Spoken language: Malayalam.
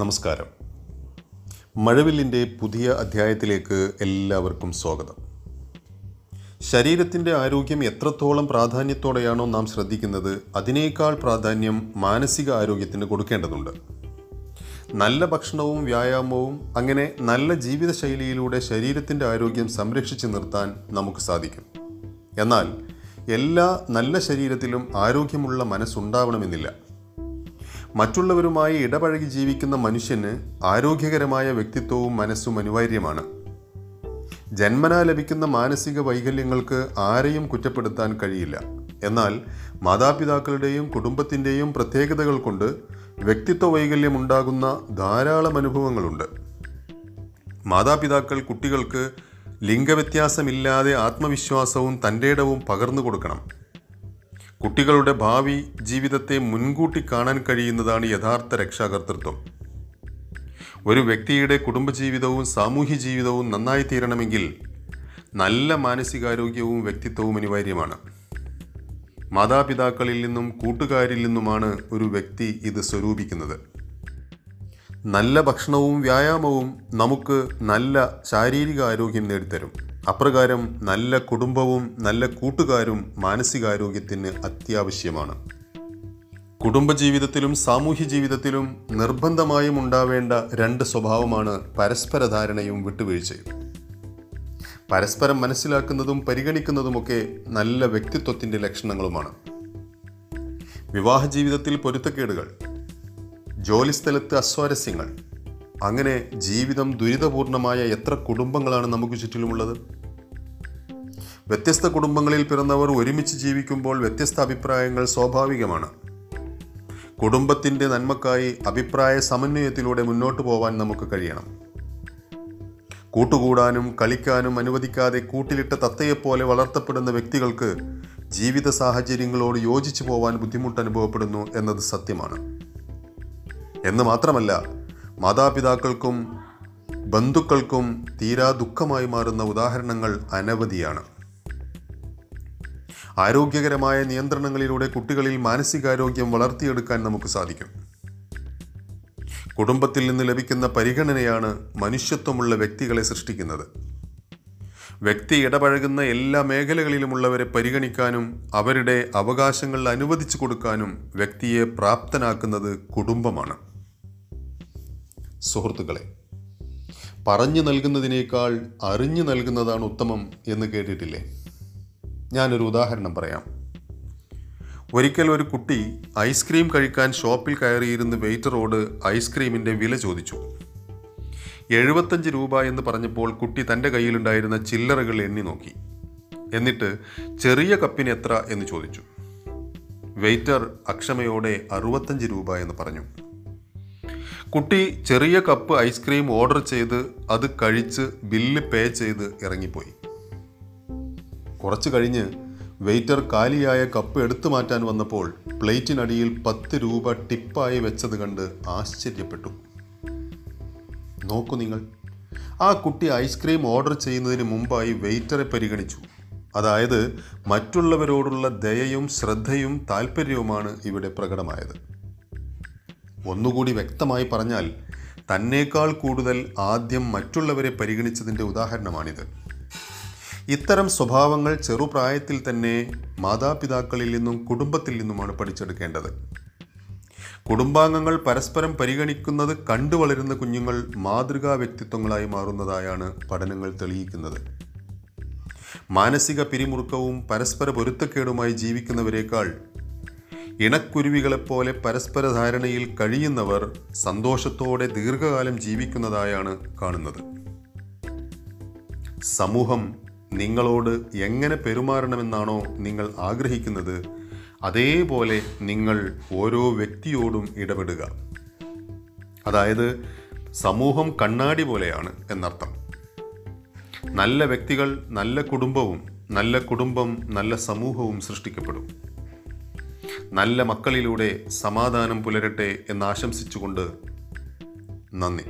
നമസ്കാരം. മഴവില്ലിൻ്റെ പുതിയ അധ്യായത്തിലേക്ക് എല്ലാവർക്കും സ്വാഗതം. ശരീരത്തിൻ്റെ ആരോഗ്യം എത്രത്തോളം പ്രാധാന്യത്തോടെയാണോ നാം ശ്രദ്ധിക്കുന്നത്, അതിനേക്കാൾ പ്രാധാന്യം മാനസിക ആരോഗ്യത്തിന് കൊടുക്കേണ്ടതുണ്ട്. നല്ല ഭക്ഷണവും വ്യായാമവും അങ്ങനെ നല്ല ജീവിതശൈലിയിലൂടെ ശരീരത്തിൻ്റെ ആരോഗ്യം സംരക്ഷിച്ചു നിർത്താൻ നമുക്ക് സാധിക്കും. എന്നാൽ എല്ലാ നല്ല ശരീരത്തിലും ആരോഗ്യമുള്ള മനസ്സുണ്ടാവണമെന്നില്ല. മറ്റുള്ളവരുമായി ഇടപഴകി ജീവിക്കുന്ന മനുഷ്യന് ആരോഗ്യകരമായ വ്യക്തിത്വവും മനസ്സും അനിവാര്യമാണ്. ജന്മനാ ലഭിക്കുന്ന മാനസിക വൈകല്യങ്ങൾക്ക് ആരെയും കുറ്റപ്പെടുത്താൻ കഴിയില്ല. എന്നാൽ മാതാപിതാക്കളുടെയും കുടുംബത്തിൻ്റെയും പ്രത്യേകതകൾ കൊണ്ട് വ്യക്തിത്വ വൈകല്യമുണ്ടാകുന്ന ധാരാളം അനുഭവങ്ങളുണ്ട്. മാതാപിതാക്കൾ കുട്ടികൾക്ക് ലിംഗവ്യത്യാസമില്ലാതെ ആത്മവിശ്വാസവും തൻ്റെടവും പകർന്നു കൊടുക്കണം. കുട്ടികളുടെ ഭാവി ജീവിതത്തെ മുൻകൂട്ടി കാണാൻ കഴിയുന്നതാണ് യഥാർത്ഥ രക്ഷാകർതൃത്വം. ഒരു വ്യക്തിയുടെ കുടുംബജീവിതവും സാമൂഹ്യ ജീവിതവും നന്നായി തീരണമെങ്കിൽ നല്ല മാനസികാരോഗ്യവും വ്യക്തിത്വവും അനിവാര്യമാണ്. മാതാപിതാക്കളിൽ നിന്നും കൂട്ടുകാരിൽ നിന്നുമാണ് ഒരു വ്യക്തി ഇത് സ്വരൂപിക്കുന്നത്. നല്ല ഭക്ഷണവും വ്യായാമവും നമുക്ക് നല്ല ശാരീരിക ആരോഗ്യം നേടിത്തരും. അപ്രകാരം നല്ല കുടുംബവും നല്ല കൂട്ടുകാരും മാനസികാരോഗ്യത്തിന് അത്യാവശ്യമാണ്. കുടുംബജീവിതത്തിലും സാമൂഹ്യ ജീവിതത്തിലും നിർബന്ധമായും ഉണ്ടാവേണ്ട രണ്ട് സ്വഭാവമാണ് പരസ്പര ധാരണയും വിട്ടുവീഴ്ചയും. പരസ്പരം മനസ്സിലാക്കുന്നതും പരിഗണിക്കുന്നതുമൊക്കെ നല്ല വ്യക്തിത്വത്തിൻ്റെ ലക്ഷണങ്ങളുമാണ്. വിവാഹ ജീവിതത്തിൽ പൊരുത്തക്കേടുകൾ, ജോലിസ്ഥലത്ത് അസ്വാരസ്യങ്ങൾ, അങ്ങനെ ജീവിതം ദുരിതപൂർണമായ എത്ര കുടുംബങ്ങളാണ് നമുക്ക് ചുറ്റിലുമുള്ളത്. വ്യത്യസ്ത കുടുംബങ്ങളിൽ പിറന്നവർ ഒരുമിച്ച് ജീവിക്കുമ്പോൾ വ്യത്യസ്ത അഭിപ്രായങ്ങൾ സ്വാഭാവികമാണ്. കുടുംബത്തിൻ്റെ നന്മക്കായി അഭിപ്രായ സമന്വയത്തിലൂടെ മുന്നോട്ട് പോകാൻ നമുക്ക് കഴിയണം. കൂട്ടുകൂടാനും കളിക്കാനും അനുവദിക്കാതെ കൂട്ടിലിട്ട തത്തയെപ്പോലെ വളർത്തപ്പെടുന്ന വ്യക്തികൾക്ക് ജീവിത സാഹചര്യങ്ങളോട് യോജിച്ചു പോകാൻ ബുദ്ധിമുട്ട് അനുഭവപ്പെടുന്നു എന്നത് സത്യമാണ്. എന്ന് മാത്രമല്ല, മാതാപിതാക്കൾക്കും ബന്ധുക്കൾക്കും തീരാ ദുഃഖമായി മാറുന്ന ഉദാഹരണങ്ങൾ അനവധിയാണ്. ആരോഗ്യകരമായ നിയന്ത്രണങ്ങളിലൂടെ കുട്ടികളിൽ മാനസികാരോഗ്യം വളർത്തിയെടുക്കാൻ നമുക്ക് സാധിക്കും. കുടുംബത്തിൽ നിന്ന് ലഭിക്കുന്ന പരിഗണനയാണ് മനുഷ്യത്വമുള്ള വ്യക്തികളെ സൃഷ്ടിക്കുന്നത്. വ്യക്തി ഇടപഴകുന്ന എല്ലാ മേഖലകളിലുമുള്ളവരെ പരിഗണിക്കാനും അവരുടെ അവകാശങ്ങൾ അനുവദിച്ചു കൊടുക്കാനും വ്യക്തിയെ പ്രാപ്തനാക്കുന്നത് കുടുംബമാണ്. സുഹൃത്തുക്കളെ, പറഞ്ഞു നൽകുന്നതിനേക്കാൾ അറിഞ്ഞു നൽകുന്നതാണ് ഉത്തമം എന്ന് കേട്ടിട്ടില്ലേ? ഞാനൊരു ഉദാഹരണം പറയാം. ഒരിക്കൽ ഒരു കുട്ടി ഐസ്ക്രീം കഴിക്കാൻ ഷോപ്പിൽ കയറിയിരുന്ന വെയിറ്ററോട് ഐസ്ക്രീമിൻ്റെ വില ചോദിച്ചു. 75 രൂപ എന്ന് പറഞ്ഞപ്പോൾ കുട്ടി തൻ്റെ കയ്യിലുണ്ടായിരുന്ന ചില്ലറകൾ എണ്ണി നോക്കി. എന്നിട്ട് ചെറിയ കപ്പിന് എത്ര എന്ന് ചോദിച്ചു. വെയിറ്റർ അക്ഷമയോടെ 65 രൂപ എന്ന് പറഞ്ഞു. കുട്ടി ചെറിയ കപ്പ് ഐസ്ക്രീം ഓർഡർ ചെയ്ത് അത് കഴിച്ച് ബില്ല് പേ ചെയ്ത് ഇറങ്ങിപ്പോയി. കുറച്ച് കഴിഞ്ഞ് വെയിറ്റർ കാലിയായ കപ്പ് എടുത്തു മാറ്റാൻ വന്നപ്പോൾ പ്ലേറ്റിനടിയിൽ 10 രൂപ ടിപ്പായി വെച്ചത് കണ്ട് ആശ്ചര്യപ്പെട്ടു. നോക്കൂ നിങ്ങൾ, ആ കുട്ടി ഐസ്ക്രീം ഓർഡർ ചെയ്യുന്നതിന് മുമ്പായി വെയിറ്ററെ പരിഗണിച്ചു. അതായത് മറ്റുള്ളവരോടുള്ള ദയയും ശ്രദ്ധയും താല്പര്യവുമാണ് ഇവിടെ പ്രകടമായത്. ഒന്നുകൂടി വ്യക്തമായി പറഞ്ഞാൽ, തന്നേക്കാൾ കൂടുതൽ ആദ്യം മറ്റുള്ളവരെ പരിഗണിച്ചതിൻ്റെ ഉദാഹരണമാണിത്. ഇത്തരം സ്വഭാവങ്ങൾ ചെറുപ്രായത്തിൽ തന്നെ മാതാപിതാക്കളിൽ നിന്നും കുടുംബത്തിൽ നിന്നുമാണ് പഠിച്ചെടുക്കേണ്ടത്. കുടുംബാംഗങ്ങൾ പരസ്പരം പരിഗണിക്കുന്നത് കണ്ടു വളരുന്ന കുഞ്ഞുങ്ങൾ മാതൃകാ വ്യക്തിത്വങ്ങളായി മാറുന്നതായാണ് പഠനങ്ങൾ തെളിയിക്കുന്നത്. മാനസിക പിരിമുറുക്കവും പരസ്പര പൊരുത്തക്കേടുമായി ജീവിക്കുന്നവരേക്കാൾ ഇണക്കുരുവികളെപ്പോലെ പരസ്പര ധാരണയിൽ കഴിയുന്നവർ സന്തോഷത്തോടെ ദീർഘകാലം ജീവിക്കുന്നതായാണ് കാണുന്നത്. സമൂഹം നിങ്ങളോട് എങ്ങനെ പെരുമാറണമെന്നാണോ നിങ്ങൾ ആഗ്രഹിക്കുന്നത്, അതേപോലെ നിങ്ങൾ ഓരോ വ്യക്തിയോടും ഇടപെടുക. അതായത് സമൂഹം കണ്ണാടി പോലെയാണ് എന്നർത്ഥം. നല്ല വ്യക്തികൾ നല്ല കുടുംബവും നല്ല കുടുംബം നല്ല സമൂഹവും സൃഷ്ടിക്കപ്പെടും. നല്ല മക്കളിലൂടെ സമാധാനം പുലരട്ടെ എന്നാശംസിച്ചുകൊണ്ട് നന്ദി.